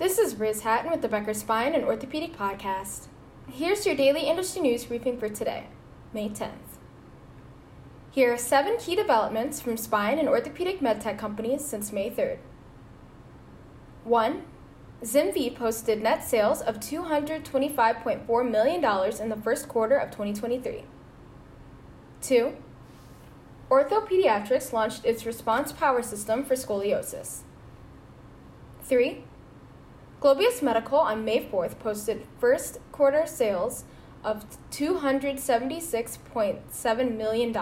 This is Riz Hatton with the Becker Spine and Orthopedic Podcast. Here's your daily industry news briefing for today, May 10th. Here are 7 key developments from spine and orthopedic medtech companies since May 3rd. 1. ZimVie posted net sales of $225.4 million in the first quarter of 2023. 2. Orthopediatrics launched its Response Power system for scoliosis. 3. Globius Medical on May 4th posted first quarter sales of $276.7 million.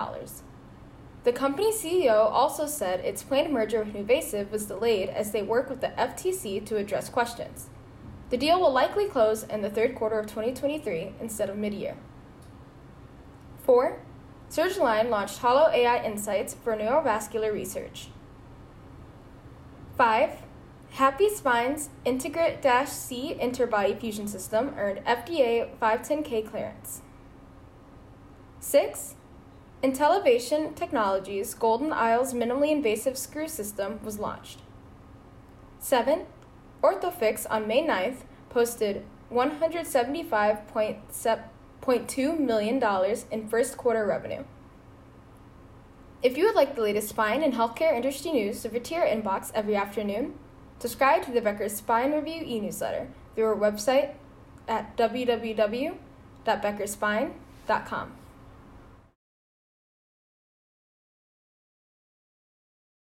The company CEO also said its planned merger with NuVasive was delayed as they work with the FTC to address questions. The deal will likely close in the third quarter of 2023 instead of mid-year. 4. Surgalign launched Holo AI Insights for neurovascular research. 5. Happy Spine's Integrate-C interbody fusion system earned FDA 510K clearance. 6. Intellivation Technologies' Golden Isles minimally invasive screw system was launched. 7. Orthofix on May 9th posted $175.2 million in first quarter revenue. If you would like the latest spine and healthcare industry news delivered to your inbox every afternoon, subscribe to the Becker's Spine Review e-newsletter through our website at www.beckerspine.com.